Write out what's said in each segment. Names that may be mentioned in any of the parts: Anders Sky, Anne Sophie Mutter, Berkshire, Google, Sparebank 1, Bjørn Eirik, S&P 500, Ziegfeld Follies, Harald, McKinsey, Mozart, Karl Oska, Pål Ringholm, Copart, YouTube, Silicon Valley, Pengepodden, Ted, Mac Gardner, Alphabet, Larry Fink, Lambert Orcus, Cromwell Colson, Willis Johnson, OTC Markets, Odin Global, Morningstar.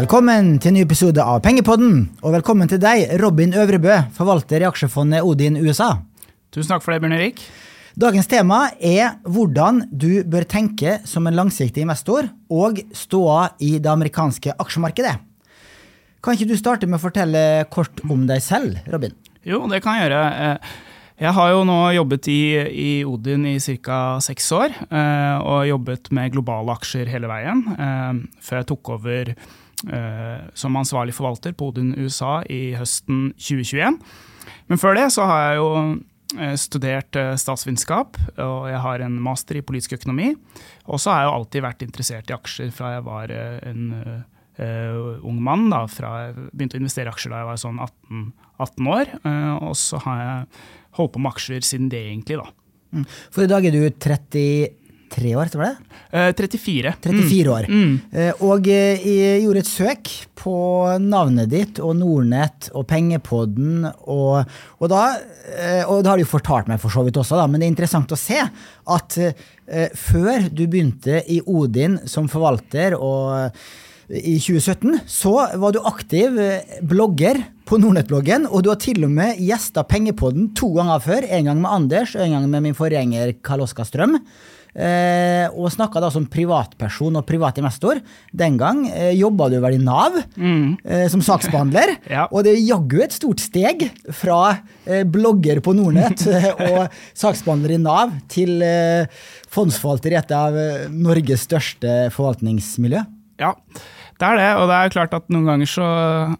Velkommen til en ny episode av Pengepodden, og velkommen til deg, Robin Øvrebø, forvalter i aksjefondet Odin USA. Tusen takk for det, Bjørn Eirik. Dagens tema hvordan du bør tenke som en langsiktig investor og stå I det amerikanske aksjemarkedet. Kan ikke du starte med å fortelle kort om deg selv, Robin? Jo, det kan jeg gjøre. Jeg har jo nå jobbet I Odin I cirka 6 år, og jobbet med globale aksjer hele veien, før jeg tok over som ansvarlig forvalter på Odin USA I høsten 2021. Men før det så har jeg jo studert statsvitenskap, og jeg har en master I politisk økonomi, og så har jeg jo alltid vært interessert I aksjer fra jeg var en ung mann, da, jeg begynte å investere I aksjer da jeg var sånn 18 år, og så har jeg holdt på med aksjer siden det egentlig da. For I dag du 33 år, tror jeg? 34. 34 år. Og jeg gjorde et søk på navnet ditt, og Nordnet, og Pengepodden, og da har du jo fortalt meg for så vidt også, da, men det interessant å se at før du begynte I Odin som forvalter, og I 2017, så var du aktiv blogger på Nordnet-bloggen, og du har til og med gjestet Pengepodden 2 ganger før, en gang med Anders, og en gang med min forgjenger Karl Oska og snakket da som privatperson og privatinvestor. Den gang jobbet du vel I NAV som saksbehandler, ja. Og det jaggu et stort steg fra blogger på Nordnet og saksbehandler I NAV til fondsforvalter I et av Norges største forvaltningsmiljø. Ja, det det, og det jo klart at noen ganger så,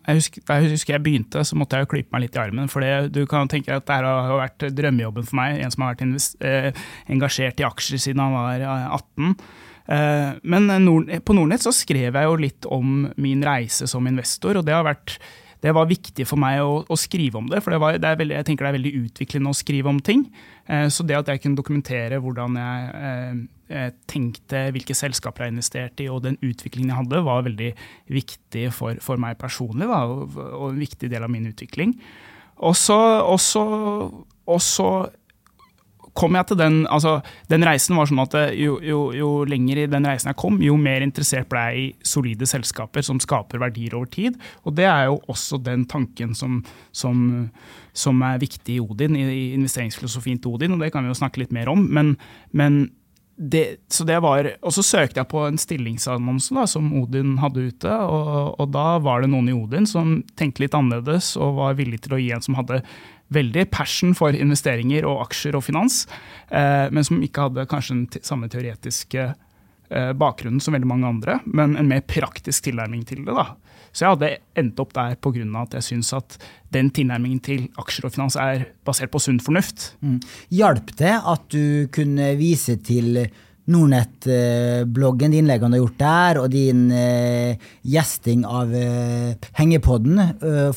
jeg husker jeg begynte, så måtte jeg jo klippe meg litt I armen, for du kan tenke at dette har vært drømmejobben for meg, en som har vært engasjert I aksjer siden han var 18. Men på Nordnet så skrev jeg jo litt om min reise som investor, og det var viktig for meg å skrive om det, for jeg tenker det veldig utviklende å skrive om ting. Så det at jeg kunne dokumentere hvordan jeg tenkte, hvilke selskaper jeg investerte I, og den utviklingen jeg hadde, var veldig viktig for meg personlig, da, og en viktig del av min utvikling. Og så kom jeg til den reisen var sånn at jo lenger I den reisen jeg kom, jo mer interessert ble jeg I solide selskaper som skaper verdier over tid, og det jo også den tanken som viktig I Odin, I investeringsfilosofien til Odin, og det kan vi jo snakke litt mer om, men så det var, og så søkte jeg på en stillingsannonse da, som Odin hadde ute, og da var det noen I Odin som tenkte litt annerledes, og var villig til å gi en som hadde veldig passion for investeringer og aksjer og finans, men som ikke hadde kanskje den samme teoretiske bakgrunnen som veldig mange andre, men en mer praktisk tilnærming til det da. Så jeg hadde endt opp der på grunn av at jeg synes at den tilnærmingen til aksjer og finans basert på sunn fornuft. Hjalp det at du kunne vise til Nordnet-bloggen, de innleggene du har gjort der, og din gjesting av Pengepodden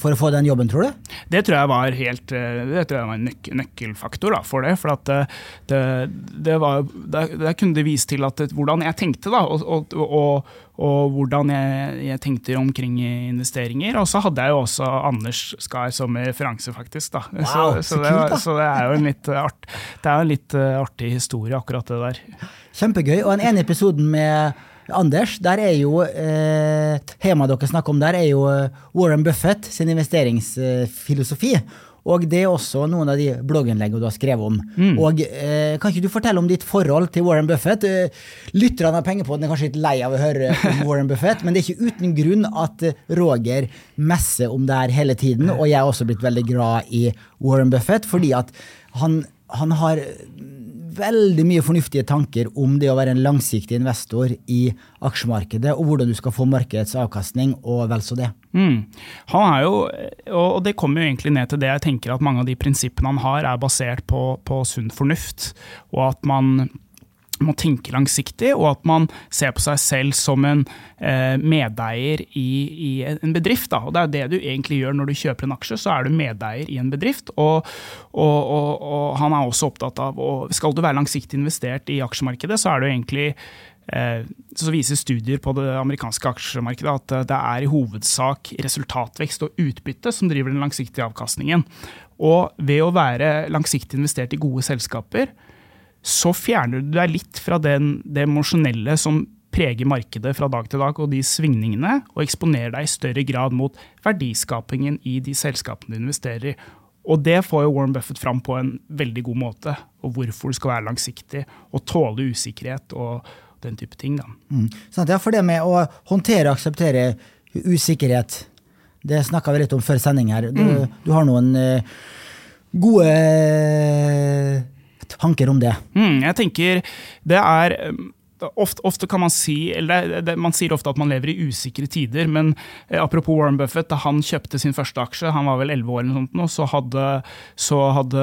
for å få den jobben, tror du? Det tror jeg var en nøkkelfaktor da, for det, for at det kunne det vise til at hvordan jeg tenkte da, og hvordan jeg tenkte omkring investeringer, og så hadde jeg jo også Anders Sky som referanse faktisk da. Wow, så kult da! Så det jo en litt artig historie akkurat det der. Kjempegøy, og den ene episoden med Anders, der jo tema dere snakker om der jo Warren Buffett sin investeringsfilosofi, og det også noen av de blogginnleggene du har skrevet om. Og kan ikke du fortelle om ditt forhold til Warren Buffett? Lytterne av Pengepodden kanskje litt lei av å høre om Warren Buffett, men det ikke uten grunn at Roger messer om det her hele tiden, og jeg har også blitt veldig glad I Warren Buffett, fordi at han har veldig mye fornuftige tanker om det å være en langsiktig investor I aksjemarkedet, og hvordan du skal få markedsavkastning og vel så det. Han jo, og det kommer jo egentlig ned til det, jeg tenker at mange av de prinsippene han har basert på sunn fornuft, og at man må tenke langsiktig, og at man ser på seg selv som en medeier I en bedrift. Da. Og det det du egentlig gjør når du kjøper en aksje, så du medeier I en bedrift, og han også opptatt av, og skal du være langsiktig investert I aksjemarkedet, så du egentlig, så viser studier på det amerikanske aksjemarkedet at det I hovedsak resultatvekst og utbytte som driver den langsiktige avkastningen. Og ved å være langsiktig investert I gode selskaper, så fjerner du deg litt fra det emosjonelle som preger markedet fra dag til dag og de svingningene, og eksponerer deg I større grad mot verdiskapingen I de selskapene du investerer I. Og det får jo Warren Buffett fram på en veldig god måte, og hvorfor det skal være langsiktig og tåle usikkerhet og den type ting. Da. Mm. Sånn, ja, for det med å håndtere og akseptere usikkerhet, det snakket vi litt om før sending her. Du har noen gode tanker om det. Jeg tenker det ofte kan man si, eller man sier ofte at man lever I usikre tider, men apropos Warren Buffett, da han kjøpte sin første aksje, han var vel 11 år eller noe sånt nå, så hadde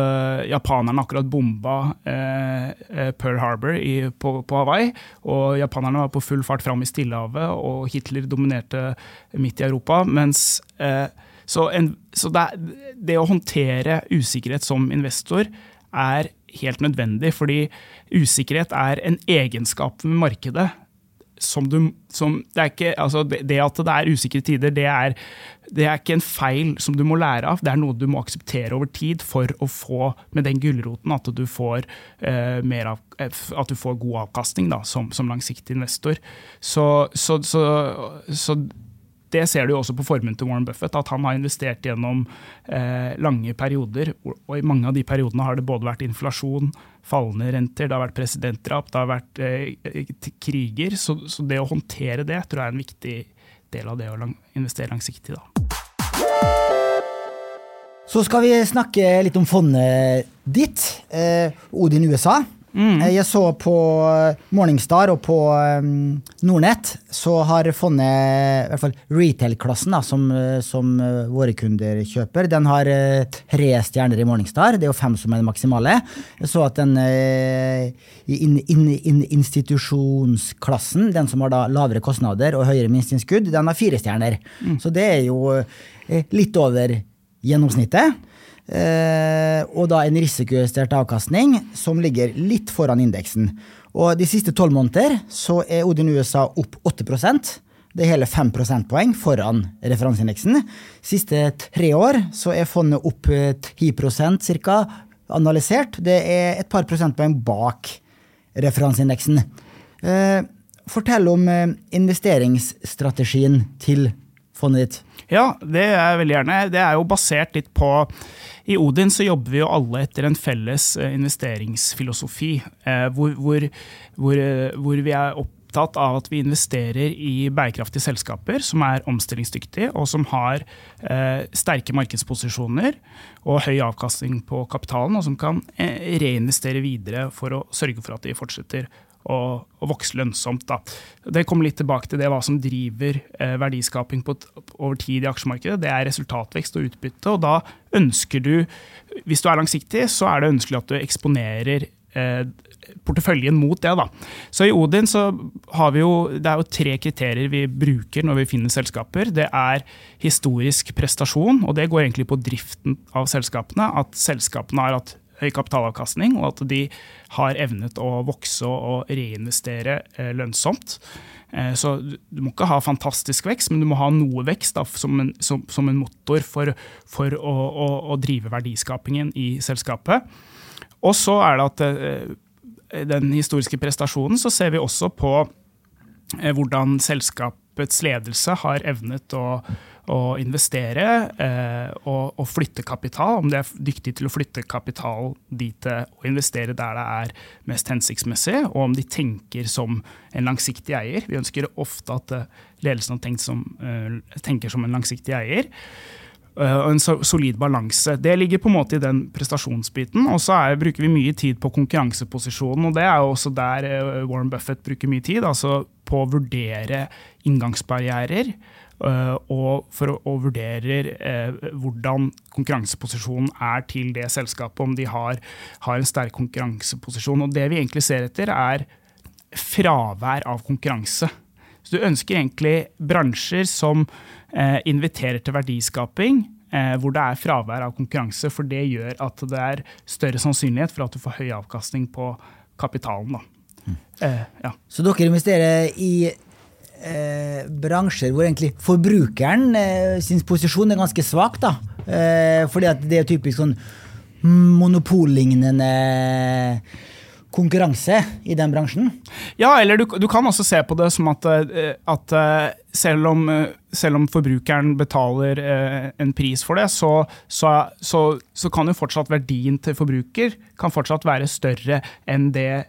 japanerne akkurat bomba Pearl Harbor på Hawaii, og japanerne var på full fart fram I Stillehavet, og Hitler dominerte midt I Europa, mens det å håndtere usikkerhet som investor helt nødvendig, fordi usikkerhet en egenskap med markedet, det at det usikre tider, det ikke en feil som du må lære av, det noe du må akseptere over tid for å få med den gullroten at du får at du får god avkastning da, som langsiktig investor. Så det ser du også på formen til Warren Buffett, at han har investert gjennom lange perioder, og I mange av de periodene har det både vært inflasjon, fallende renter, det har vært presidentdrap, det har vært kriger, så det å håndtere det tror jeg en viktig del av det å investere langsiktig. Da. Så skal vi snakke litt om fondet ditt, Odin USA. Jeg så på Morningstar og på Nordnet så har fondet, I hvert fall retail-klassen da, som våre kunder kjøper, den har 3 stjerner I Morningstar, det jo 5 som det maksimale. Jeg så at den institusjonsklassen, den som har da lavere kostnader og høyere minstinnskudd, den har 4 stjerner. Så det jo litt over gjennomsnittet. Og da en risikojustert avkastning som ligger litt foran indeksen. Og de siste 12 måneder så Odin USA opp 8%. Det hele 5 prosentpoeng foran referanseindeksen. Siste 3 år så fondet opp 10% cirka analysert. Det et par prosentpoeng bak referanseindeksen. Fortell om investeringsstrategien til fondet ditt. Ja, det veldig gjerne. Det jo basert litt på... I Odin så jobber vi jo alle etter en felles investeringsfilosofi, hvor vi opptatt av at vi investerer I bærekraftige selskaper som omstillingsdyktige, og som har sterke markedsposisjoner og høy avkastning på kapitalen, og som kan reinvestere videre for å sørge for at de fortsetter og vokse lønnsomt. Da. Det kommer litt tilbake til det, hva som driver verdiskaping over tid I aksjemarkedet. Det resultatvekst og utbytte, og da ønsker du, hvis du langsiktig, så det ønskelig at du eksponerer porteføljen mot det. Da. Så I Odin så har vi jo, det jo 3 kriterier vi bruker når vi finner selskaper. Det historisk prestasjon, og det går egentlig på driften av selskapene, at selskapene har hatt høy kapitalavkastning, og at de har evnet å vokse og reinvestere lønnsomt. Så du må ikke ha fantastisk vekst, men du må ha noe vekst da, som en motor for å drive verdiskapingen I selskapet. Og så det at den historiske prestasjonen, så ser vi også på hvordan selskapets ledelse har evnet å investere og flytte kapital, om det dyktig til å flytte kapital dit og investere der det mest hensiktsmessig, og om de tenker som en langsiktig eier. Vi ønsker ofte at ledelsen tenker som en langsiktig eier, og en solid balanse. Det ligger på en måte I den prestasjonsbiten, og så bruker vi mye tid på konkurranseposisjonen, og det jo også der Warren Buffett bruker mye tid, altså på å vurdere inngangsbarrierer, og for å vurdere hvordan konkurranseposisjonen til det selskapet, om de har en sterk konkurranseposisjon. Og det vi egentlig ser etter fravær av konkurranse. Så du ønsker egentlig bransjer som inviterer til verdiskaping, hvor det fravær av konkurranse, for det gjør at det større sannsynlighet for at du får høy avkastning på kapitalen. Da. Ja. Så dere investerer I... bransjer hvor egentlig forbrukeren sin posisjon ganske svak da, fordi at det typisk sånn monopollignende konkurranse I den bransjen. Ja, eller du kan också se på det som att selv om forbrukeren betaler en pris for det, så kan jo fortsatt verdien til forbruker kan fortsatt være større enn det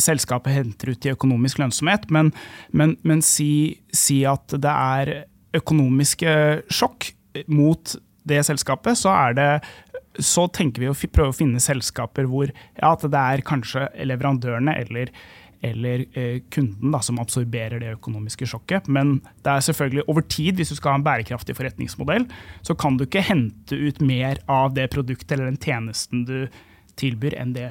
selskapet henter ut I økonomisk lønnsomhet, men si at det økonomiske sjokk mot det selskapet, så det så tenker vi å prøve å finne selskaper hvor ja, at det kanskje leverandørene eller kunden da, som absorberer det økonomiske sjokket, men det selvfølgelig over tid, hvis du skal ha en bærekraftig forretningsmodell, så kan du ikke hente ut mer av det produktet eller den tjenesten du tilbyr enn det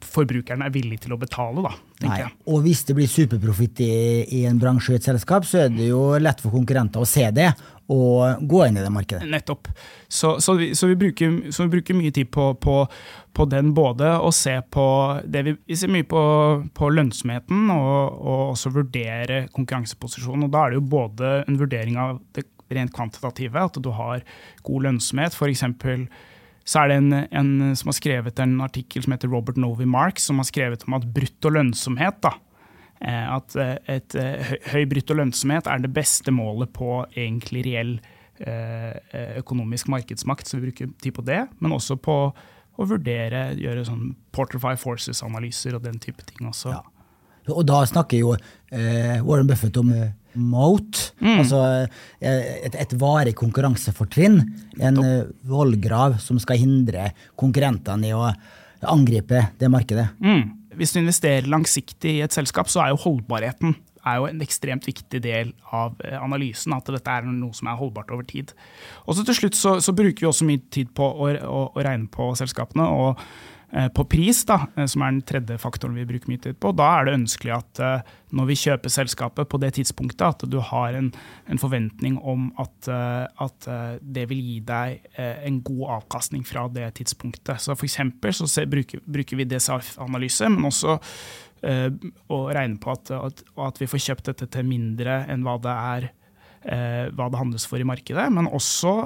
forbrukeren villig til å betale, da, tenker jeg. Og hvis det blir superprofitt I en bransje I et selskap, så det jo lett for konkurrenter å se det, og gå inn I det markedet. Nettopp. Så vi bruker mye tid på den både, og se på det vi ser mye på lønnsomheten, og også vurdere konkurranseposisjonen, og da det jo både en vurdering av det rent kvantitative, at du har god lønnsomhet, for eksempel så det en som har skrevet en artikkel som heter Robert Novi Marks, som har skrevet om at brutto lønnsomhet, da, at et høy brutto lønnsomhet det beste målet på egentlig reell økonomisk markedsmakt, så vi bruker tid på det, men også på å vurdere, gjøre sånn Porterfy Forces-analyser og den type ting også. Ja. Og da snakker jo Warren Buffett om moat, altså et varig konkurransefortrinn, en vollgrav som skal hindre konkurrentene I å angripe det markedet. Hvis du investerer langsiktig I et selskap, så jo holdbarheten jo en ekstremt viktig del av analysen, at dette noe som holdbart over tid. Og så til slutt så bruker vi også mye tid på å regne på selskapene, og på pris da, som den tredje faktoren vi bruker mye tid på, da det ønskelig at når vi kjøper selskapet på det tidspunktet, at du har en forventning om at det vil gi deg en god avkastning fra det tidspunktet. Så for eksempel så bruker vi DCF-analyse, men også å regne på at vi får kjøpt dette til mindre enn hva det hva det handles for I markedet, men også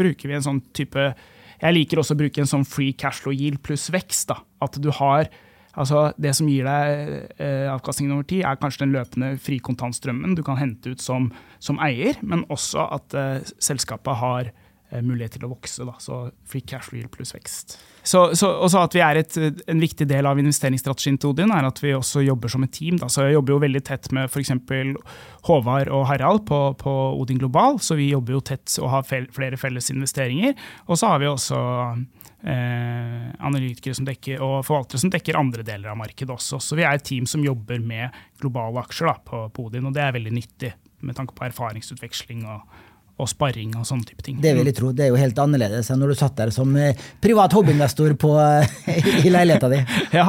bruker vi en sånn type Jeg liker også å bruke en sånn free cash flow yield pluss vekst, da. At du har, altså det som gir deg avkastningen over tid, kanskje den løpende fri kontantstrømmen du kan hente ut som eier, men også at selskapet har mulighet til å vokse, da. Så free cash flow yield pluss vekst. Så også at vi en viktig del av investeringsstrategien til Odin at vi også jobber som et team, da. Så jeg jobber jo veldig tett med for eksempel Hovar og Harald på Odin Global, så vi jobber jo tett og har flere felles investeringer, og så har vi også analytikere som dekker, og forvaltere som dekker andre deler av markedet også, så vi et team som jobber med globale aksjer da, på Odin, og det veldig nyttig med tanke på erfaringsutveksling og sparring og sånne type ting. Det vil jeg tro, det jo helt annerledes enn når du satt der som privat hobbyinvestor I leiligheten din. Ja,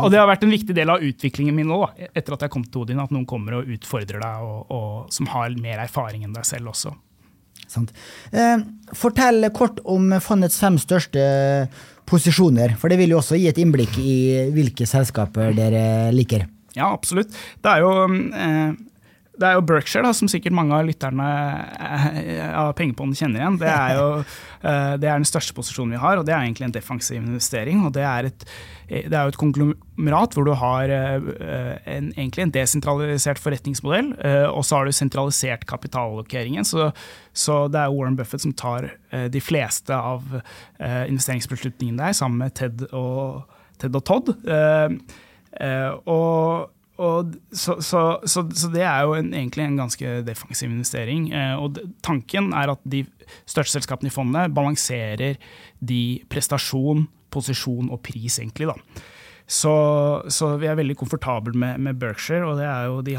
og det har vært en viktig del av utviklingen min nå, da, etter at jeg kom til Odin, at noen kommer og utfordrer deg, og som har mer erfaring enn deg selv også. Sant. Fortell kort om fondets 5 største posisjoner, for det vil jo også gi et innblikk I hvilke selskaper dere liker. Ja, absolutt. Det jo Berkshire da, som sikkert mange av lytterne av Pengepodden kjenner igjen. Det jo det den største posisjonen vi har, og det egentlig en defensiv investering, og det jo et konglomerat hvor du har egentlig en desentralisert forretningsmodell, og så har du sentralisert kapitalallokeringen, så det Warren Buffett som tar de fleste av investeringsbeslutningen der, sammen med Ted og Todd. Så det jo egentlig en ganske defensiv investering, og tanken at de største selskapene I fondet balanserer de prestasjon, posisjon og pris egentlig da. Så vi veldig komfortabel med Berkshire, og det jo, de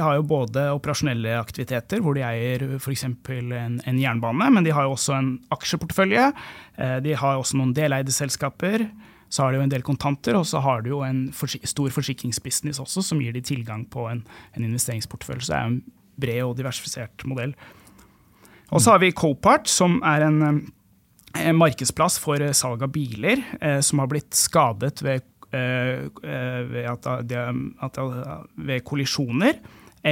har jo både operasjonelle aktiviteter, hvor de eier for eksempel en jernbane, men de har jo også en aksjeportefølje, de har også noen deleide selskaper, så har de jo en del kontanter, og så har de jo en stor forsikringsbusiness også, som gir de tilgang på en investeringsportefølje. Så det en bred og diversifisert modell. Og så har vi Copart, som en markedsplass for salg av biler, som har blitt skadet ved kollisjoner,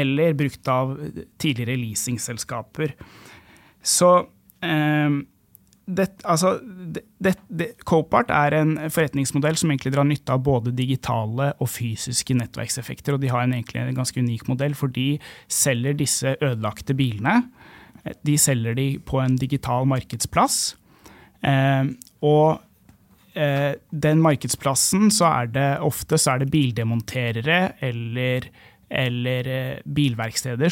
eller brukt av tidligere leasingselskaper. Så Copart är en forretningsmodell som egentligen drar nytta av både digitala och fysiska nätverkseffekter och de har en egentligen en ganska unik modell för de säljer disse ödelagte bilarna. De säljer de på en digital markedsplats. Och den markedsplatsen så är det ofta så är det bildemonterare eller bilverkstäder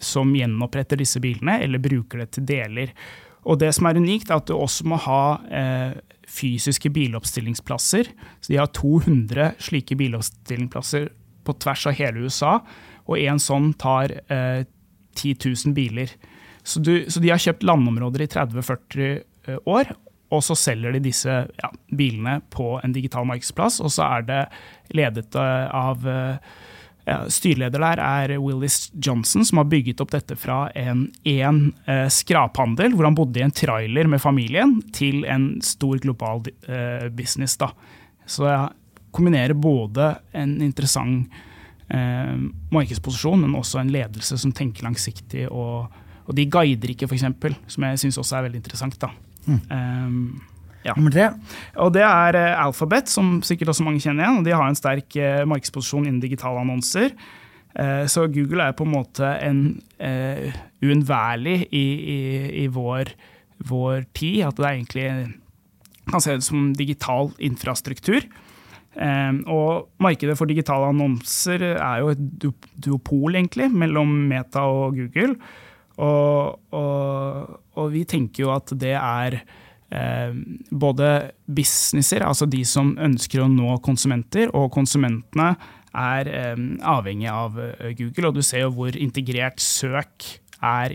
som gjenopprätter disse bilarna eller brukar det till delar. Och det som är unikt är att du också måste ha fysiska biluppställningsplatser. Så de har 200 slike biluppställningsplatser på tvärs av hela USA och en sån tar 10 000 bilar. Så de har köpt landområden I 30-40 år och så säljer de disse bilarna på en digital markedsplats och så är det ledet av styrleder der Willis Johnson som har bygget opp dette fra en skraphandel hvor han bodde I en trailer med familien til en stor global business da. Så jeg kombinerer både en interessant markedsposisjon men også en ledelse som tenker langsiktig og de guider ikke for eksempel som jeg synes også veldig interessant da. Ja. Nummer 3. Og det Alphabet, som sikkert også mange kjenner igjen, og de har en sterk markedsposisjon innen digitale annonser. Så Google på en måte uundværlig i vår tid, at det egentlig kan se ut som digital infrastruktur. Og markedet for digitale annonser jo et duopol egentlig, mellom Meta og Google. Og vi tenker jo at det både businesser, altså de som ønsker å nå konsumenter, og konsumentene avhengige av Google, og du ser jo hvor integrert søk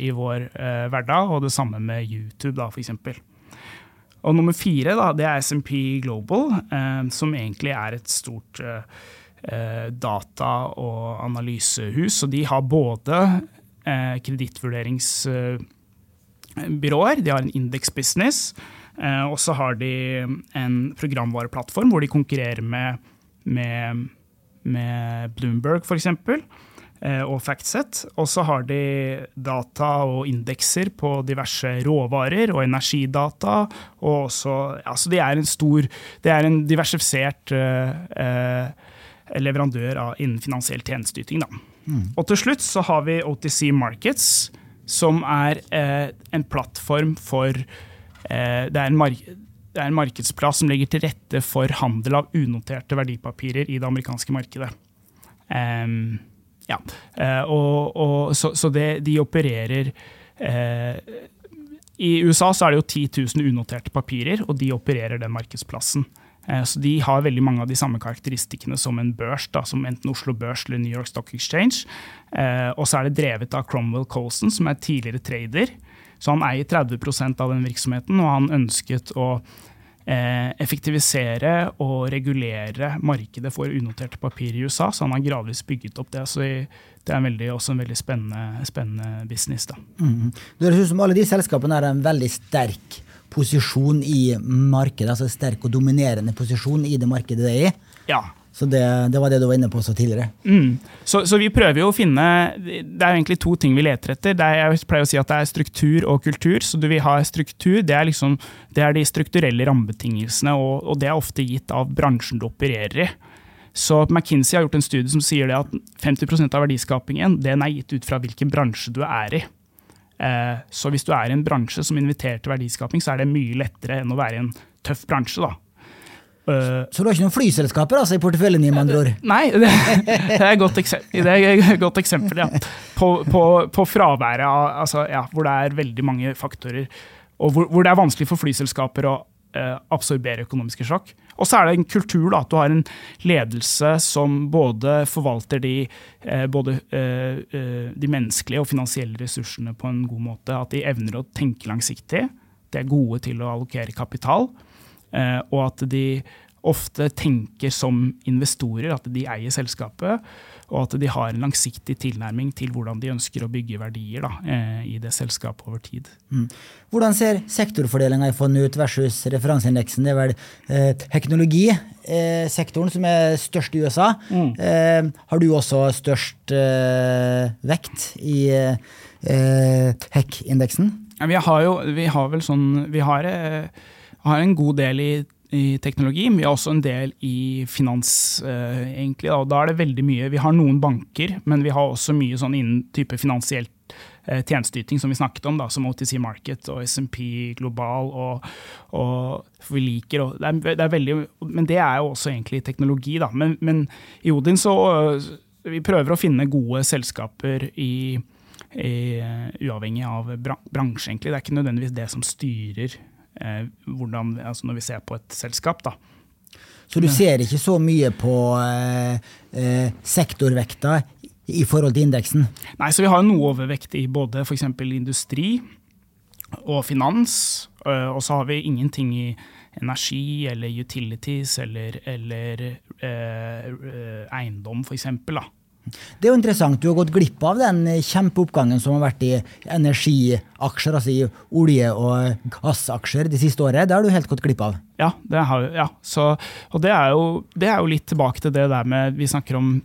I vår hverdag, og det samme med YouTube da, for eksempel. Og nummer 4 da, det S&P Global, som egentlig et stort data- og analysehus, så de har både kredittvurderingsbyråer, de har en indexbusiness, og så har de en programvareplattform hvor de konkurrerer med Bloomberg for eksempel, og Factset. Og så har de data og indekser på diverse råvarer og energidata. Og så, altså de en diversifisert leverandør innen finansiell tjenesteyting. Og til slutt så har vi OTC Markets, som en plattform for det en markedsplass som legger til rette for handel av unoterte verdipapirer I det amerikanske markedet. Så de opererer I USA så det jo 10 000 unoterte papirer, og de opererer den markedsplassen. Så de har veldig mange av de samme karakteristikkene som en børs, da, som enten Oslo Børs eller New York Stock Exchange. Og så det drevet av Cromwell Colson, som tidligere trader. Så han eier 30% av den virksomheten, og han ønsket å effektivisere og regulere markedet for unoterte papirer I USA, så han har gradvis bygget opp det, så det også en veldig spennende business. Da. Det høres ut som alle de selskapene en veldig sterk position I markedet, altså sterk og dominerende position I det markedet det Ja. Så det var det du var inne på så tidligere. Så vi prøver jo å finne, det egentlig 2 ting vi leter etter. Jeg pleier å si at det struktur og kultur, så du vil ha struktur, det liksom, det de strukturelle rammebetingelsene, og det ofte gitt av bransjen du opererer I. Så McKinsey har gjort en studie som sier det at 50% av verdiskapingen, den gitt ut fra hvilken bransje du I. Så hvis du I en bransje som inviterer til verdiskaping, så det mye lettere enn å være I en tøff bransje da. Så du har ikke noen flyselskaper altså, I porteføljen I mange år? Nei, det et godt eksempel, ja. På fraværet, altså, ja, hvor det veldig mange faktorer, og hvor det vanskelig for flyselskaper å absorbere økonomiske sjokk. Og så det en kultur da, at du har en ledelse som både forvalter de menneskelige og finansielle ressursene på en god måte, at de evner å tenke langsiktig, de gode til å allokere kapital, og at de ofte tenker som investorer, at de eier selskapet, og at de har en langsiktig tilnærming til hvordan de ønsker å bygge verdier da, I det selskapet over tid. Hvordan ser sektorfordelingen I fond ut versus referanseindeksen? Det vel teknologisektoren som størst I USA. Har du også størst vekt I tech-indeksen? Ja, vi har en god del i teknologi, men vi har også en del i finans egentlig, og da er det veldig mye, vi har noen banker, men vi har også mye sånn innen type finansielt tjenesteyting som vi snakket om da, som OTC Markets og S&P Global og vi liker og det er veldig, men det er jo også egentlig teknologi da, men i Odin så vi prøver å finne gode selskaper i uavhengig av bransje egentlig, det er ikke nødvendigvis det som styrer hvordan, altså når vi ser på et selskap da. Så du ser ikke så mye på sektorvekta i forhold til indeksen? Nei, så vi har noe overvekt i både for eksempel industri og finans, og så har vi ingenting i energi eller utilities eller eiendom for eksempel da. Det er jo interessant, du har gått glipp av den kjempeoppgangen som har vært i energiaksjer, altså i olje- og gassaksjer de siste året, det har du helt gått glipp av. Ja, Så, og det er jo litt tilbake til det der med, vi snakker om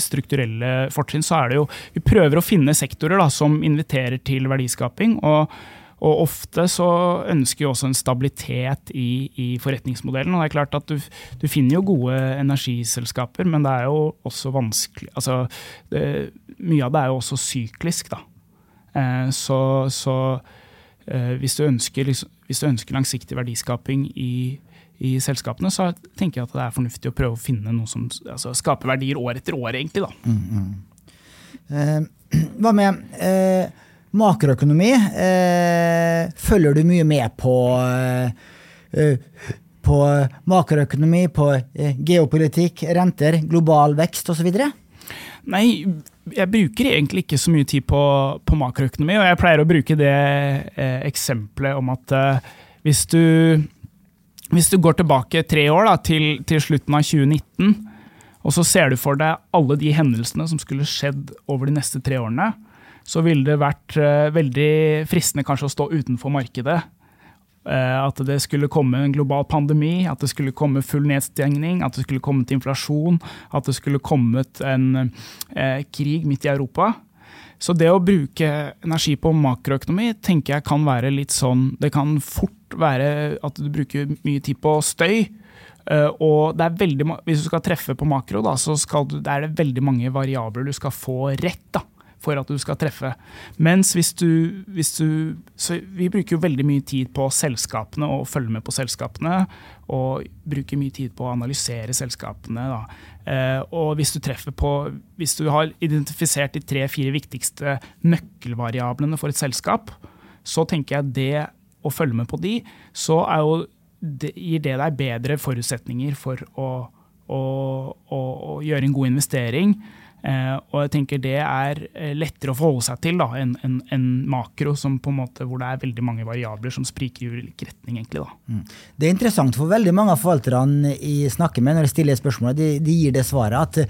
strukturelle fortrinn, så er det jo, vi prøver å finne sektorer da, som inviterer til verdiskaping, og ofte så ønsker vi også en stabilitet i forretningsmodellen, og det er klart at du finner jo gode energiselskaper, men det er jo også vanskelig, altså mye av det er jo også syklisk da. Hvis du ønsker langsiktig verdiskaping i selskapene, så tenker jeg at det er fornuftig å prøve å finne noe som altså, skaper verdier år etter år egentlig da. Hva med... makroøkonomi, følger du mye med på makroøkonomi, på geopolitikk, renter, global vekst og så videre? Nei, jeg bruker egentlig ikke så mye tid på makroøkonomi, og jeg pleier å bruke det eksempelet om at hvis du går tilbake 3 år da, til slutten av 2019, og så ser du for deg alle de hendelsene som skulle skjedd over de neste 3 årene, så ville det vært veldig fristende kanskje å stå utenfor markedet. At det skulle komme en global pandemi, at det skulle komme full nedstengning, at det skulle komme til inflasjon, at det skulle kommet en krig midt i Europa. Så det å bruke energi på makroøkonomi, tenker jeg kan være litt sånn, det kan fort være at du bruker mye tid på støy, og det er veldig, hvis du skal treffe på makro, da, så er det veldig mange variabler du skal få rett da, for at du skal treffe. Mens hvis du så vi bruker jo veldig mye tid på selskapene og følger med på selskapene, og bruker mye tid på å analysere selskapene da. Og hvis du har identifisert de 3-4 viktigste nøkkelvariablene for et selskap, så tenker jeg det å følge med på de, så er jo, gir det deg bedre forutsetninger for å gjøre en god investering, og jeg tenker det er lettere å forholde seg til da, en makro som på en måte, hvor det er veldig mange variabler som spriker i ulik retning egentlig da. Det er interessant for veldig mange av forvalterne jeg snakker med når jeg stiller spørsmålet, de gir det svaret at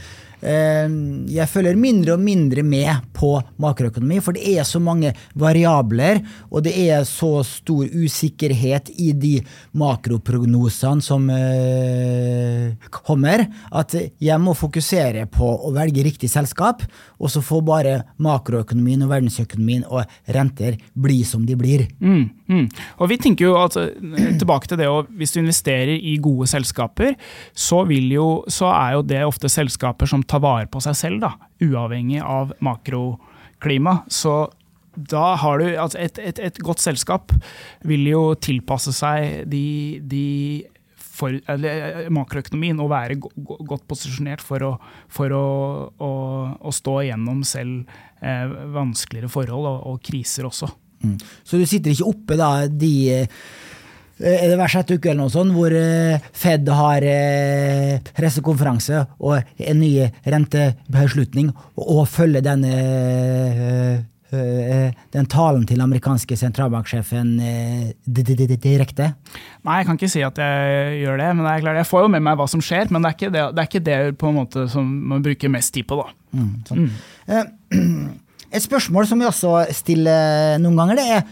jeg følger mindre og mindre med på makroøkonomi, for det er så mange variabler, og det er så stor usikkerhet i de makroprognosene som kommer, at jeg må fokusere på å velge riktig selskap, og så får bare makroøkonomien og verdensøkonomien og renter bli som de blir. Og vi tenker jo at tilbake til det, og hvis du investerer i gode selskaper, så er jo det ofte selskaper som tar vare på seg selv da, uavhengig av makroklima. Så da har du, altså et godt selskap vil jo tilpasse seg for makroøkonomien og være godt posisjonert for å stå igjennom selv vanskeligere forhold og kriser også. Så du sitter ikke oppe da, er det hver 6. uke eller noe sånt, hvor Fed har pressekonferanse og en ny rentebeslutning, og følger den talen til amerikanske sentralbanksjefen direkte? Nei, jeg kan ikke si at jeg gjør det, men det er klart, jeg får jo med meg hva som skjer, men det er ikke det på en måte som man bruker mest tid på da. Et spørsmål som vi også stiller noen ganger, det er at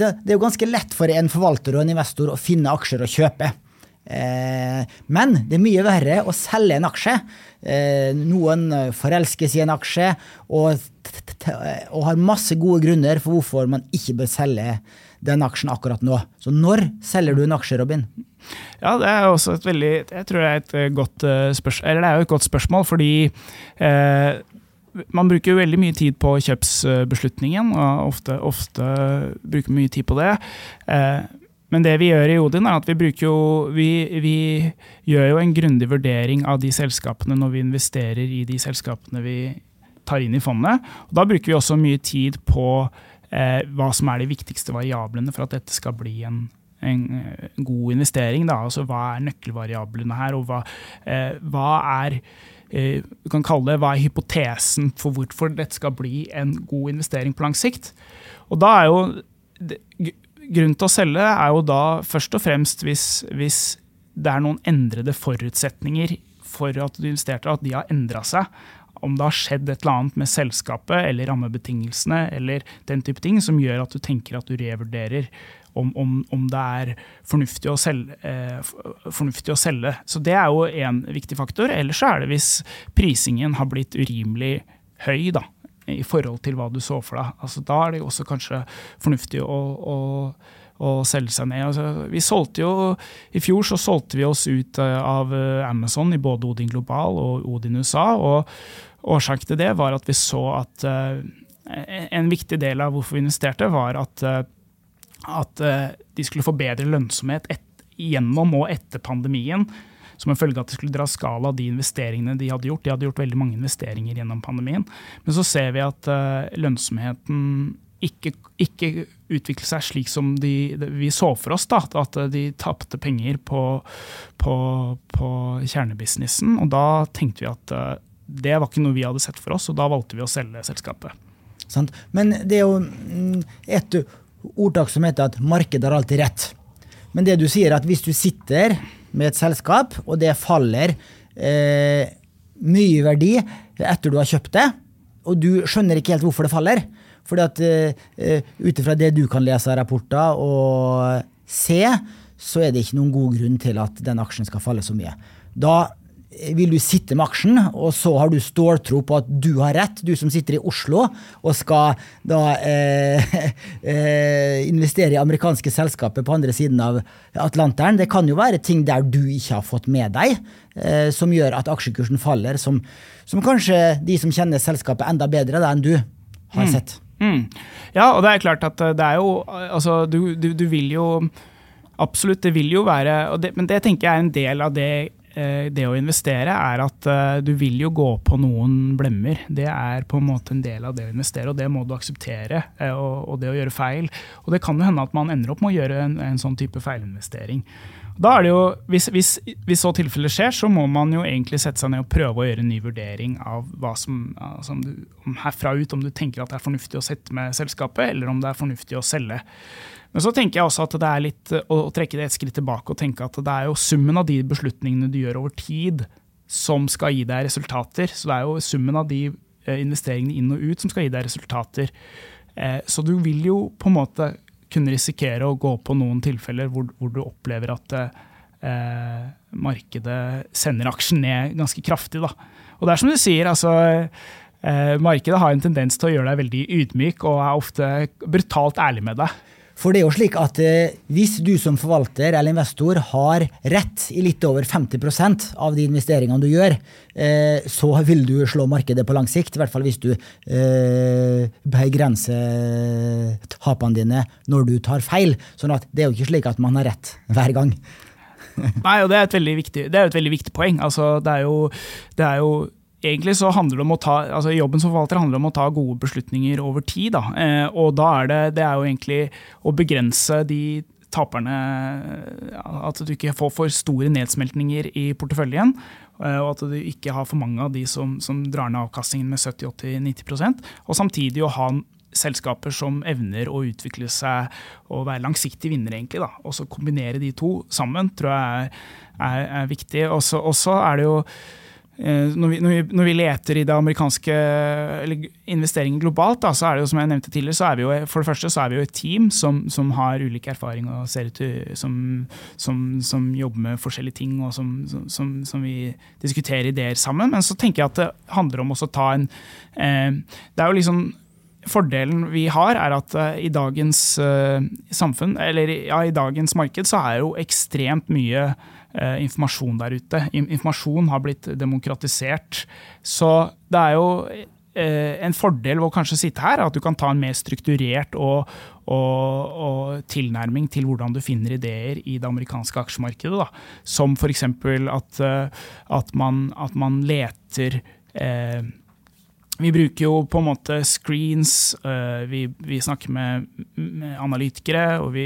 det er jo ganske lett for en forvalter og en investor å finne aksjer og kjøpe. Men det er mye verre å selge en aksje. Noen forelsker seg en aksje og har masse gode grunner for hvorfor man ikke bør selge den aksjen akkurat nå. Så når selger du en aksje, Robin? Ja, det er også et veldig, jeg tror det er et godt spørsmål, eller det er jo et godt spørsmål, fordi man bruker jo veldig mye tid på kjøpsbeslutningen, og ofte bruker mye tid på det. Men det vi gjør i Odin er at vi gjør jo en grundig vurdering av de selskapene når vi investerer i de selskapene vi tar inn i fondet. Og da bruker vi også mye tid på hva som er de viktigste variablene for at dette skal bli en god investering. Da. Altså, hva er nøkkelvariablene her, og hva er hypotesen for hvorfor dette skal bli en god investering på lang sikt. Og da er jo grunnen til å selge er jo da først og fremst hvis det er noen endrede forutsetninger for at du investerte, at de har endret seg. Om det har skjedd et eller annet med selskapet eller rammebetingelsene eller den type ting som gjør at du tenker at du revurderer om det er fornuftig å selge. Så det er jo en viktig faktor. Ellers er det hvis prisingen har blitt urimelig høy da, i forhold til hva du så for deg. Altså, da er det også kanskje fornuftig å selge seg ned. Altså, i fjor så solgte vi oss ut av Amazon i både Odin Global og Odin USA, og årsaken til det var at vi så at en viktig del av hvorfor vi investerte var at de skulle få bedre lønnsomhet gjennom og etter pandemien, som en følge av at de skulle dra skala av de investeringene de hadde gjort. De hadde gjort veldig mange investeringer gjennom pandemien. Men så ser vi at lønnsomheten ikke utviklet seg slik som vi så for oss, da, at de tappte penger på kjernebusinessen. Og da tenkte vi at det var ikke noe vi hadde sett for oss, og da valgte vi å selge selskapet. Sant. Men det er jo et ordtak som heter at markedet har alltid rett. Men det du sier er at hvis du sitter med et selskap, og det faller mye verdi etter du har kjøpt det, og du skjønner ikke helt hvorfor det faller, fordi at utifra det du kan lese av rapporter og se, så er det ikke noen god grunn til at den aksjen skal falle så mye. Da vil du sitte med aksjen, og så har du ståltro på at du har rett, du som sitter i Oslo og skal da investere i amerikanske selskaper på andre siden av Atlanteren. Det kan jo være ting der du ikke har fått med deg, som gjør at aksjekursen faller, som kanskje de som kjenner selskapet enda bedre enn du har sett. Ja, og det er klart at det er jo, altså, du vil jo, absolutt, det vil jo være, men det tenker jeg er en del av det å investere er at du vil jo gå på noen blemmer. Det er på en måte en del av det å investere, og det må du akseptere, og det å gjøre feil. Og det kan jo hende at man ender opp med å gjøre en sånn type feilinvestering. Da er det jo, hvis så tilfellet skjer, så må man jo egentlig sette seg ned og prøve å gjøre en ny vurdering av hva som, altså herfra ut, om du tenker at det er fornuftig å sette med selskapet, eller om det er fornuftig å selge. Men så tenker jeg også at det er litt å trekke det et skritt tilbake og tenke at det er jo summen av de beslutningene du gjør over tid som skal gi deg resultater. Så det er jo summen av de investeringene inn og ut som skal gi deg resultater. Så du vil jo på en måte kunne risikere å gå på noen tilfeller hvor du opplever at markedet sender aksjen ned ganske kraftig, da. Og det er som du sier, altså markedet har en tendens til å gjøre deg veldig ydmyk og er ofte brutalt ærlig med deg. For det er jo slik at hvis du som forvalter eller investor har rett i litt over 50% av de investeringene du gjør, så vil du slå markedet på lang sikt, i hvert fall hvis du begrenser tapene dine når du tar feil. Sånn at det er jo ikke slik at man har rett hver gang. Nei, og det er et veldig viktig poeng. Altså, det er jo egentlig så handler det om å ta, altså jobben som forvalter handler om å ta gode beslutninger over tid, da. Og da er det er jo egentlig å begrense de taperne, at du ikke får for store nedsmeltninger i porteføljen, og at du ikke har for mange av de som drar ned avkastningen med 70-80-90%, og samtidig å ha selskaper som evner å utvikle seg og være langsiktig vinner egentlig, da. Og så kombinere de to sammen tror jeg er viktig. Og så er det jo Når vi leter I det amerikanske investeringen globalt, da, så det jo, som jeg nevnte tidligere, så vi jo, for det første så vi jo et team som har ulike erfaringer og ser ut som jobber med forskjellige ting og som vi diskuterer ideer sammen. Men så tenker jeg at det handler om også å ta en... det jo liksom... Fordelen vi har at I dagens samfunn, eller ja, I dagens marked, så jo ekstremt mye informasjon der ute. Informasjon har blitt demokratisert. Så det jo en fordel ved å kanskje sitte her, at du kan ta en mer strukturert og tilnærming til hvordan du finner ideer I det amerikanske aksjemarkedet. Da. Som for eksempel at man leter... Vi bruker jo på en måte screens, vi snakker med analytikere, og vi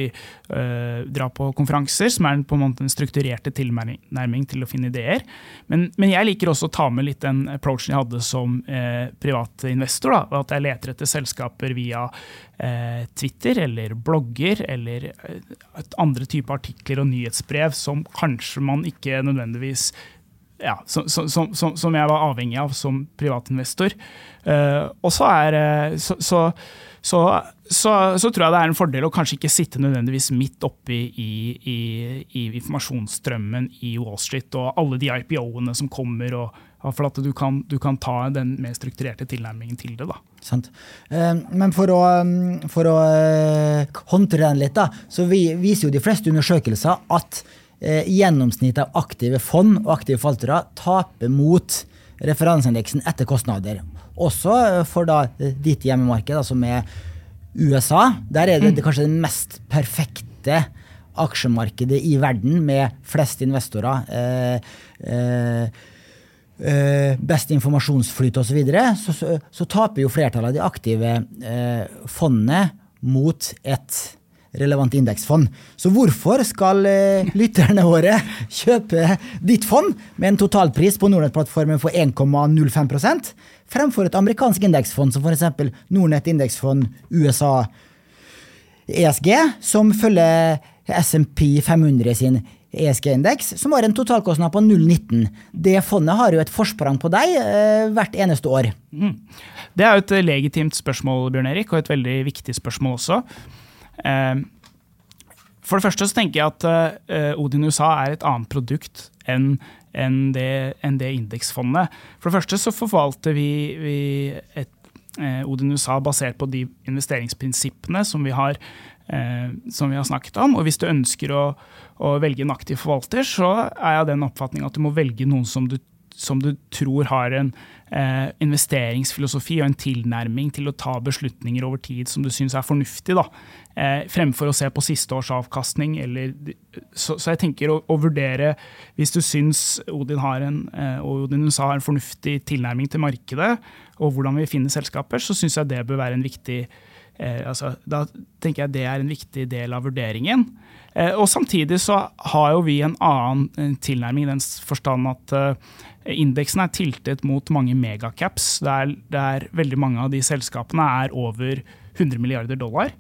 drar på konferanser, som på en måte en strukturerte tilnærming til å finne ideer. Men jeg liker også å ta med litt den approachen jeg hadde som privat investor, da, at jeg leter etter selskaper via Twitter eller blogger, eller andre typer artikler og nyhetsbrev, som kanskje man ikke nødvendigvis ja, som jeg var avhengig av som privatinvestor. Og så så tror jeg det en fordel å kanskje ikke sitte nødvendigvis midt oppe i informasjonsstrømmen I Wall Street og alle de IPO-ene som kommer, og for at du kan ta den mer strukturerte tilnærmingen til det da. Sant. Men for å håndtere den litt da, så viser jo de fleste undersøkelser at gjennomsnitt av aktive fond og aktive forvaltere taper mot referanseindeksen etter kostnader. Også for da ditt hjemmemarked, da, som USA, der det kanskje det mest perfekte aksjemarkedet I verden, med flest investorer, best informasjonsflyt og så videre, så taper jo flertallet av de aktive fondene mot et relevant indeksfond. Så hvorfor skal lytterne våre kjøpe ditt fond med en totalpris på Nordnet-plattformen for 1,05% fremfor et amerikansk indeksfond som for eksempel Nordnet-indeksfond USA ESG, som følger S&P 500 sin ESG-indeks, som har en totalkostnad på 0,19. Det fondet har jo et forsprang på deg hvert eneste år. Det jo et legitimt spørsmål, Bjørn Eirik, og et veldig viktig spørsmål også. For det første så tenker jeg at Odin USA et annet produkt enn det indeksfondet. For det første så forvalter vi et Odin USA basert på de investeringsprinsippene som vi har snakket om, og hvis du ønsker å velge en aktiv forvalter, så jeg av den oppfatningen at du må velge noen som du tror har en investeringsfilosofi og en tilnærming til å ta beslutninger over tid som du synes fornuftig, da. Fremfor å se på siste års avkastning. Så jeg tenker å vurdere, hvis du synes Odin USA har en fornuftig tilnærming til markedet, og hvordan vi finner selskaper, så synes jeg det bør være en viktig da tenker jeg det en viktig del av vurderingen. Og samtidig så har jo vi en annen tilnærming I den forstand at indeksen tiltet mot mange megacaps, der veldig mange av de selskapene over 100 milliarder dollar,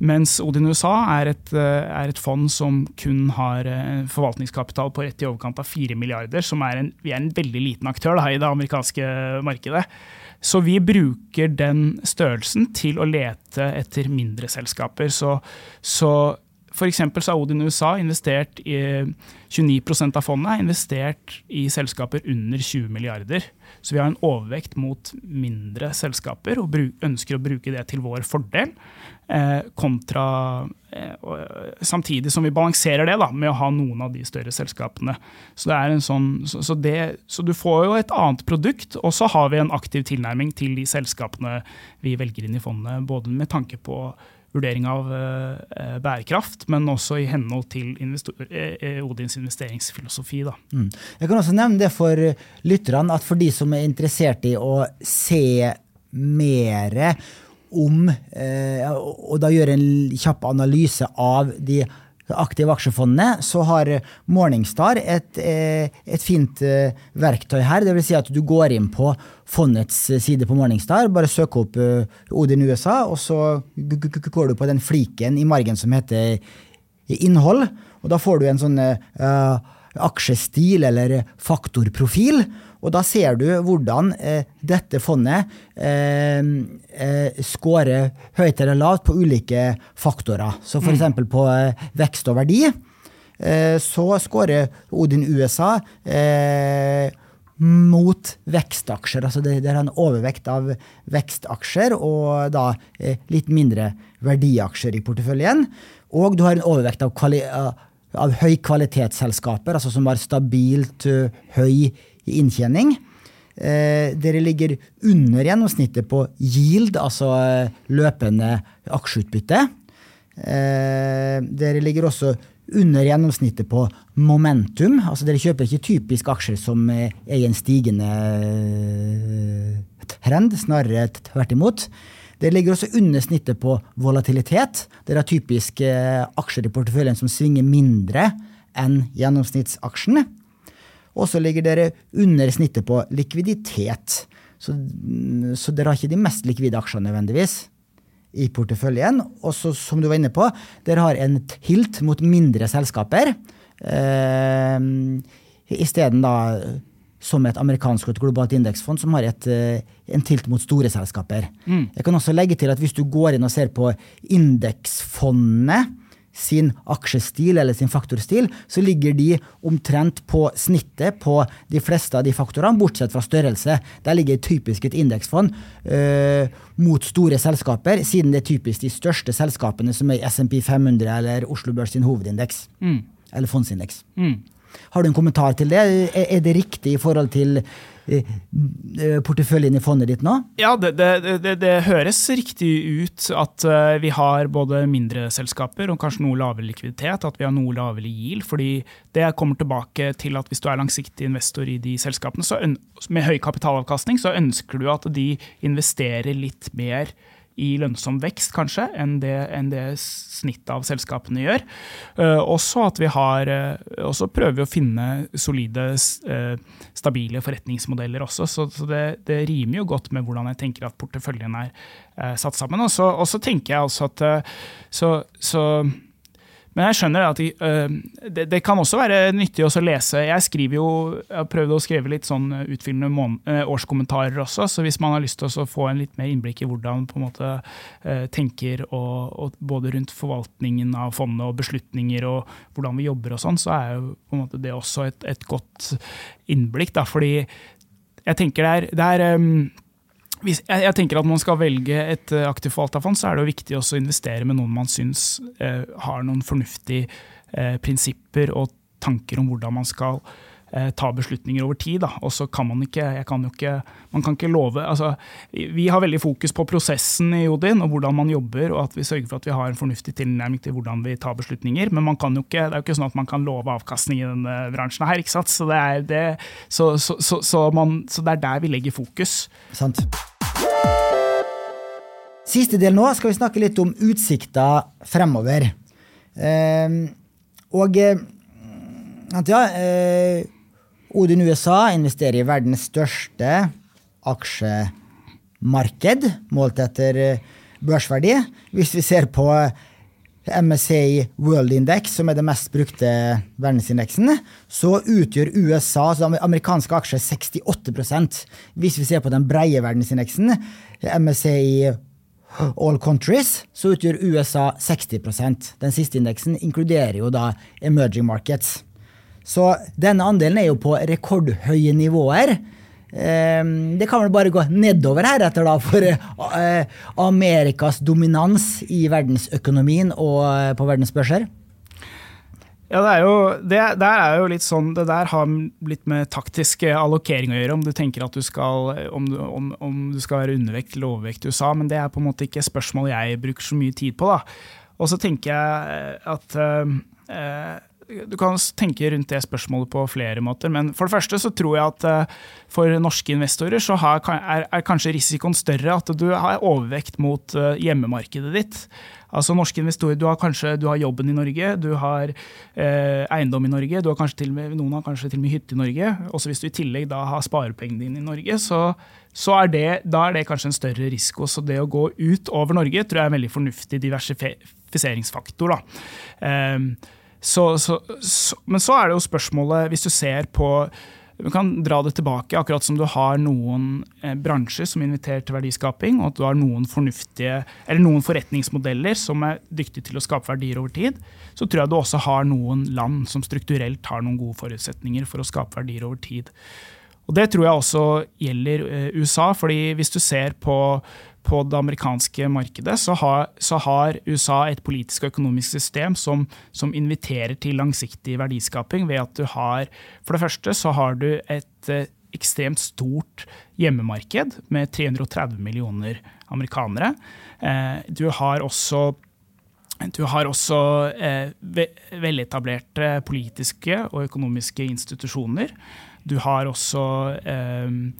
mens Odin USA et fond som kun har forvaltningskapital på rett I overkant av 4 milliarder, som vi en veldig liten aktør da, I det amerikanske markedet. Så vi bruker den størrelsen til å lete etter mindre selskaper. Så for eksempel så har Odin USA investert I 29% av fondet, investert I selskaper under 20 milliarder. Så vi har en overvekt mot mindre selskaper og ønsker å bruke det til vår fordel, kontra samtidig som vi balanserer det da, med å ha noen av de større selskapene. Så det en sånn, så du får jo et annet produkt, og så har vi en aktiv tilnærming til de selskapene vi velger inn I fondet, både med tanke på vurdering av bærekraft, men også I henhold til Odins investeringsfilosofi. Da. Jeg kan også nevne det for lytterne, at for de som interessert I å se mere om, og da gjøre en kjapp analyse av de aktive aksjefondene, så har Morningstar et fint verktøy her. Det vil si at du går inn på fondets side på Morningstar, bare søk opp Odin USA, og så går du på den fliken I margen som heter innhold, og da får du en sånn aksjestil eller faktorprofil, Og da ser du hvordan dette fondet skårer høyt eller lavt på ulike faktorer. Så for eksempel på vekst og verdi, så skårer Odin USA mot vekstaksjer. Altså det er en overvekt av vekstaksjer og da litt mindre verdiaksjer i porteføljen. Og du har en overvekt av høykvalitetsselskaper, altså som har stabilt høy inntjening. Dere ligger under gjennomsnittet på yield, altså løpende aksjeutbytte. Dere ligger også under gjennomsnittet på momentum, altså dere kjøper ikke typisk aksjer som er en stigende trend, snarere tvert imot. Dere ligger også under snittet på volatilitet. Dere har typisk aksjer i porteføljen som svinger mindre enn gjennomsnittsaksjene. Og så ligger dere under snittet på likviditet. Så dere har ikke de mest likvide aksjene nødvendigvis i porteføljen. Og så, som du var inne på, dere har en tilt mot mindre selskaper. I stedet da, som et amerikansk og et globalt indeksfond som har en tilt mot store selskaper. Jeg kan også legge til at hvis du går inn og ser på indeksfondene, sin aksjestil eller sin faktorstil, så ligger de omtrent på snittet på de fleste av de faktorene, bortsett fra størrelse. Der ligger typisk et indeksfond mot store selskaper, siden det er typisk de største selskapene som er i S&P 500 eller Oslo Børs sin hovedindeks, eller fondsindeks. Har du en kommentar til det? Er det riktig i forhold til porteføljen i fondet ditt nå? Ja, det høres riktig ut at vi har både mindre selskaper og kanskje noe lavere likviditet, at vi har noe lavere yield, fordi det kommer tilbake til at hvis du er langsiktig investor i de selskapene, så med høy kapitalavkastning, så ønsker du at de investerer litt mer i lønnsom vekst kanskje, enn det snittet av selskapene gjør. Også at vi har, også prøver vi å finne solide, stabile forretningsmodeller også, så det rimer jo godt med hvordan jeg tenker at porteføljen er satt sammen. Og så tenker jeg altså at, men jeg skjønner at det kan også være nyttig å lese. Jeg prøvde å skrive litt sånn utfyllende årskommentarer også, så hvis man har lyst til å få en litt mer innblikk i hvordan på en måte tenker og både rundt forvaltningen av fondet og beslutninger og hvordan vi jobber og sånn, så er jo på en måte det også et godt innblikk da, fordi jeg tenker jeg tenker at man skal velge et aktivt forvalterfond, så er det jo viktig også å investere med noen man synes har noen fornuftige prinsipper og tanker om hvordan man skal ta beslutninger over tid. Og så kan man ikke, man kan ikke love, altså vi har veldig fokus på prosessen i Odin og hvordan man jobber, og at vi sørger for at vi har en fornuftig tilnærming til hvordan vi tar beslutninger, men man kan jo ikke, det er jo ikke sånn at man kan love avkastning i denne bransjen her, ikke sant? Så det er der vi legger fokus. Sant. Siste del nå skal vi snakke litt om utsikta fremover. Odin USA investerer i verdens største aksjemarked, målt etter børsverdi. Hvis vi ser på MSCI World Index, som er det mest brukte verdensindeksen, så utgjør USA, så amerikanske aksjer, 68%. Hvis vi ser på den breie verdensindeksen, MSCI All Countries, så utgjør USA 60%. Den siste indeksen inkluderer jo da emerging markets. Så denne andelen er jo på rekordhøye nivåer. Det kan vel bare gå nedover her etter da, for Amerikas dominans i verdensøkonomien og på verdensbørser. Ja, det der har litt med taktisk allokering å gjøre, om du tenker at om du skal være undervekt eller overvekt i USA, men det er på en måte ikke spørsmål jeg bruker så mye tid på da. Og så tenker jeg at du kan tenke rundt det spørsmålet på flere måter, men for det første så tror jeg at for norske investorer så er kanskje risikoen større at du har overvekt mot hjemmemarkedet ditt. Altså norske investorer, du har jobben i Norge, du har eiendom i Norge, du har kanskje til og med, noen har kanskje til og med hytte i Norge, og så hvis du i tillegg da har sparepengene dine i Norge, så er det kanskje en større risiko. Så det å gå ut over Norge tror jeg er en veldig fornuftig diversifiseringsfaktor da. Men så er det jo spørsmålet, hvis du ser på Du kan dra det tilbake, akkurat som du har noen bransjer som inviterer til verdiskaping, og at du har noen fornuftige, eller noen forretningsmodeller som dyktige til å skape verdier over tid, så tror jeg du også har noen land som strukturelt har noen gode forutsetninger for å skape verdier over tid. Og det tror jeg også gjelder USA, fordi hvis du ser på det amerikanske markedet, så har USA et politisk og økonomisk system som inviterer til langsiktig verdiskaping ved at du har, for det første så har du et ekstremt stort hjemmemarked med 330 millioner amerikanere. Du har også veletablerte politiske og økonomiske institusjoner. Du har også en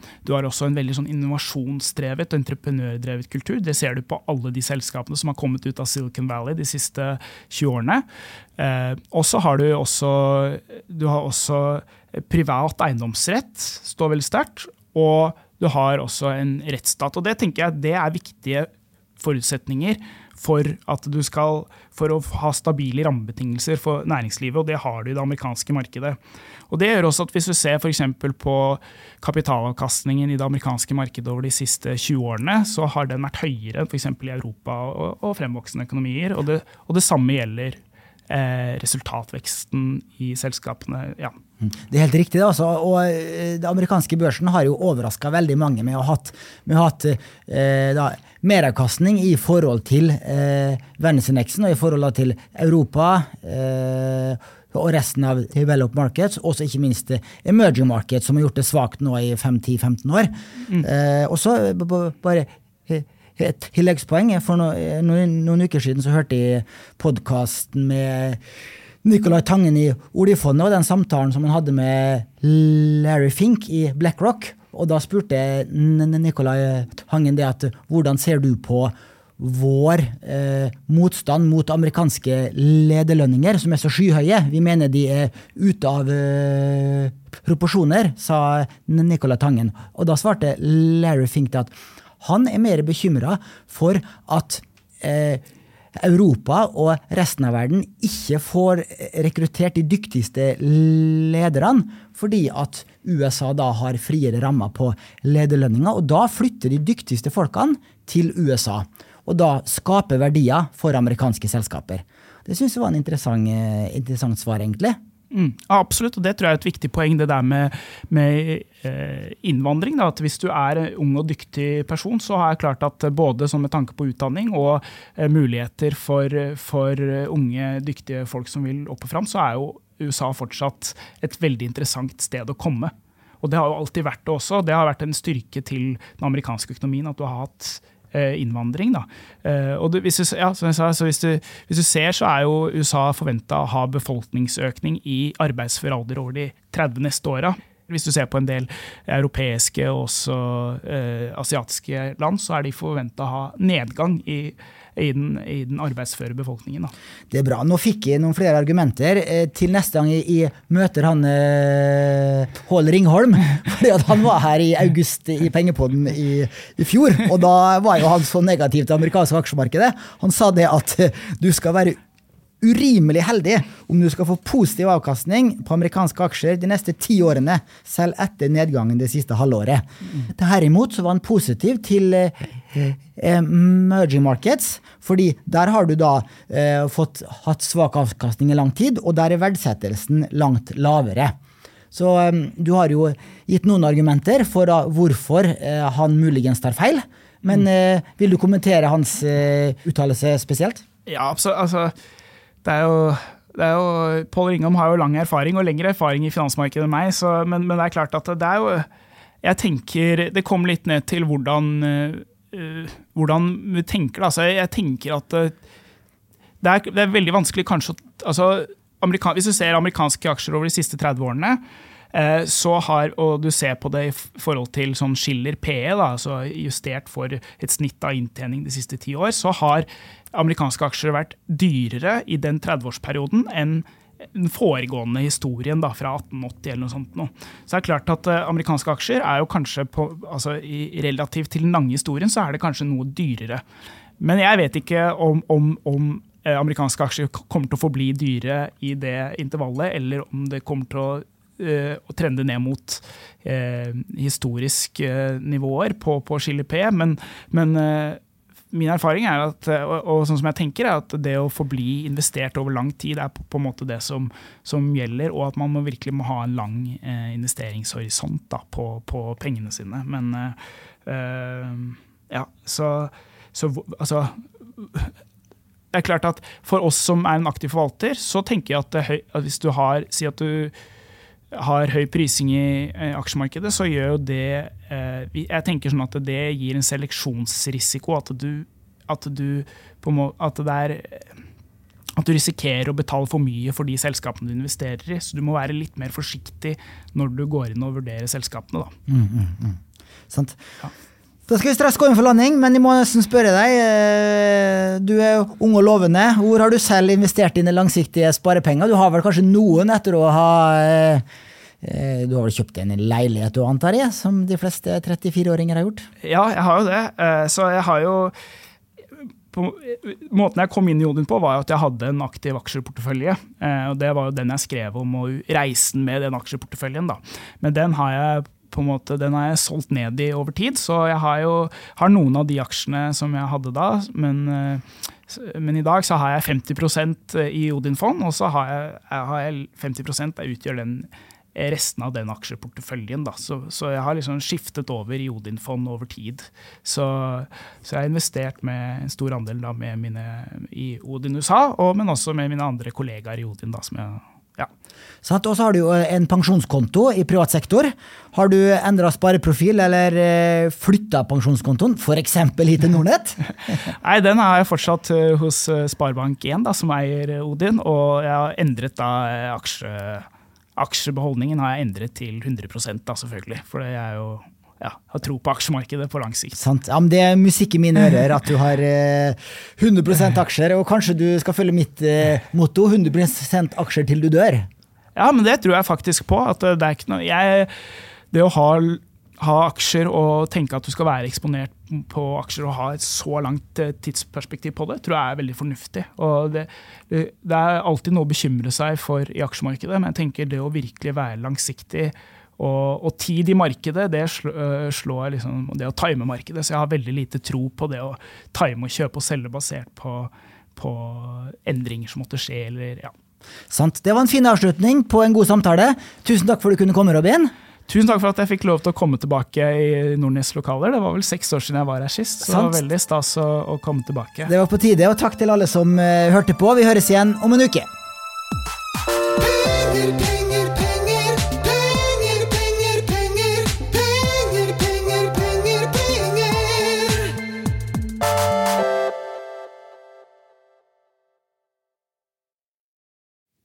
veldig sånn innovasjonsdrevet og entreprenørdrevet kultur. Det ser du på alle de selskapene som har kommet ut av Silicon Valley de siste 20 årene. Og så har du har også privat eiendomsrett, står veldig sterkt, og du har også en rettsstat. Og det tenker jeg det viktige forutsetninger for å ha stabile rammebetingelser for næringslivet, og det har du i det amerikanske markedet. Og det gjør også at hvis du ser for eksempel på kapitalavkastningen i det amerikanske markedet over de siste 20 årene, så har den vært høyere for eksempel i Europa og fremvoksende økonomier, og det samme gjelder resultatveksten i selskapene, ja. Det er helt riktig det, altså. Og det amerikanske børsen har jo overrasket veldig mange med å ha hatt meravkastning i forhold til verdensindeksen og i forhold til Europa og resten av developed markets, også ikke minst emerging markets som har gjort det svagt nå i 5-10-15 år. Og så bare et tilleggspoeng. For noen uker siden så hørte jeg podcasten med Nikolai Tangen i Oljefondet og den samtalen som han hadde med Larry Fink i BlackRock. Og da spurte Nikolai Tangen det at hvordan ser du på vår motstand mot amerikanske lederlønninger som så skyhøye? Vi mener de ute av proporsjoner, sa Nikolai Tangen. Og da svarte Larry Fink at han mer bekymret for at Europa og resten av verden ikke får rekruttert de dyktigste lederne, fordi at USA da har friere rammer på lederlønninger, og da flytter de dyktigste folkene til USA, og da skaper verdier for amerikanske selskaper. Det synes jeg var en interessant svar egentlig. Absolutt, og det tror jeg et viktig poeng, det der med innvandring, da, at hvis du en ung og dyktig person, så har jeg klart at både som med tanke på utdanning og muligheter for unge, dyktige folk som vil opp og fram, så jo USA fortsatt et veldig interessant sted å komme. Og det har jo alltid vært det også, det har vært en styrke til den amerikanske økonomien, at du har hatt innvandring da. Og hvis du, ja, som jeg sa, så hvis du ser, så jo USA forventet å ha befolkningsøkning i arbeidsfør alder over de 30 neste årene. Hvis du ser på en del europeiske og også asiatiske land, så de forventet å ha nedgang i den arbeidsføre befolkningen. Da. Det bra. Nå fikk jeg noen flere argumenter. Til neste gang jeg møter han Pål Ringholm, fordi at han var her i august i Pengepodden i fjor, og da var jo han så negativ til amerikanske aksjemarkedet. Han sa det at du skal være urimelig heldig om du skal få positiv avkastning på amerikanske aksjer de neste 10 årene, selv etter nedgangen det siste halvåret. Herimot så var han positiv til emerging markets, fordi der har du da hatt svak avkastning i lang tid, og der verdsettelsen langt lavere. Så du har jo gitt noen argumenter for hvorfor han muligens tar feil, men vil du kommentere hans uttalelse spesielt? Ja, altså Det er jo Pål Ringholm har jo lang erfaring og lengre erfaring i finansmarkedet enn meg, så, men det klart at det jo, jeg tenker, det kommer litt ned til hvordan vi tenker. Altså, jeg tenker at det er veldig vanskelig kanskje, hvis du ser amerikanske aksjer over de siste 30 årene, og du ser på det i forhold til sånn skiller PE, da, altså justert for et snitt av inntjening de siste 10 år, så har amerikanske aksjer vært dyrere i den 30-årsperioden enn den foregående historien da, fra 1880 eller noe sånt. Så det klart at amerikanske aksjer jo kanskje, i relativt til den lange historien, så det kanskje noe dyrere. Men jeg vet ikke om amerikanske aksjer kommer til å forbli dyre i det intervallet, eller om det kommer til å och trende ned mot historisk nivåer på Chile P, men min erfaring att och som jag tänker är att det att förbli investerat över lång tid är på en måte det som gäller och att man må verkligen må ha en lång investeringshorisont då på pengarna sina men ja så alltså det är klart att för oss som är en aktiv förvaltare så tänker jag att hvis du har si att du har høy prising I aksjemarkedet, så gjør jo det, jeg tenker sånn at det gir en seleksjonsrisiko, at du risikerer å betale for mye for de selskapene du investerer I, så du må være litt mer forsiktig når du går inn og vurderer selskapene da. Sant. Ja. Da skal vi straks gå inn for landing, men jeg må nesten spørre deg. Du jo ung og lovende. Hvor har du selv investert dine langsiktige sparepenger? Du har vel kanskje noen etter å ha... Du har vel kjøpt en leilighet, du antar jeg, som de fleste 34-åringer har gjort? Ja, jeg har jo det. Så jeg har jo... Måten jeg kom inn I Odin på var at jeg hadde en aktiv aksjeportefølje, og det var jo den jeg skrev om, og reisen med den aksjeporteføljen da. Men den har jeg... på en måte, den har jeg solgt ned I over tid, så jeg har noen av de aksjene som jeg hadde da, men I dag så har jeg 50% I Odin-fond, og så har jeg 50% jeg utgjør den resten av den aksjeporteføljen da, så jeg har liksom skiftet over I Odin-fond over tid, så jeg har investert med en stor andel da med I Odin USA, men også med mine andre kollegaer I Odin da, som jeg Ja. Så og så har du en pensjonskonto I privat sektor. Har du endret spareprofil eller flyttet pensjonskontoen, for eksempel hit til Nordnet? Nei, den har jeg fortsatt hos Sparebank 1 da, som eier Odin, og jeg har endret da aksjebeholdningen har jeg endret til 100% da, selvfølgelig, for det jo Ja, har tro på aksjemarkedet på lang sikt. Sant. Ja, men det musikk I mine ører at du har 100% aksjer, og kanskje du skal følge mitt motto, 100% aksjer til du dør. Ja, men det tror jeg faktisk på, at det ikke noe... Det å ha aksjer og tenke at du skal være eksponert på aksjer og ha et så langt tidsperspektiv på det, tror jeg veldig fornuftig. Og det alltid noe å bekymre seg for I aksjemarkedet, men jeg tenker det å virkelig være langsiktig og tid I markedet, det slår liksom, det å time markedet, så jeg har veldig lite tro på det å time og kjøpe og selge basert på endringer som måtte skje, eller ja. Sant, det var en fin avslutning på en god samtale. Tusen takk for at du kunne komme, Robin. Tusen takk for at jeg fikk lov til å komme tilbake I Nordnets lokaler. Det var vel 6 år siden jeg var her sist, så det var veldig stas å komme tilbake. Det var på tide, og takk til alle som hørte på. Vi høres igjen om en uke.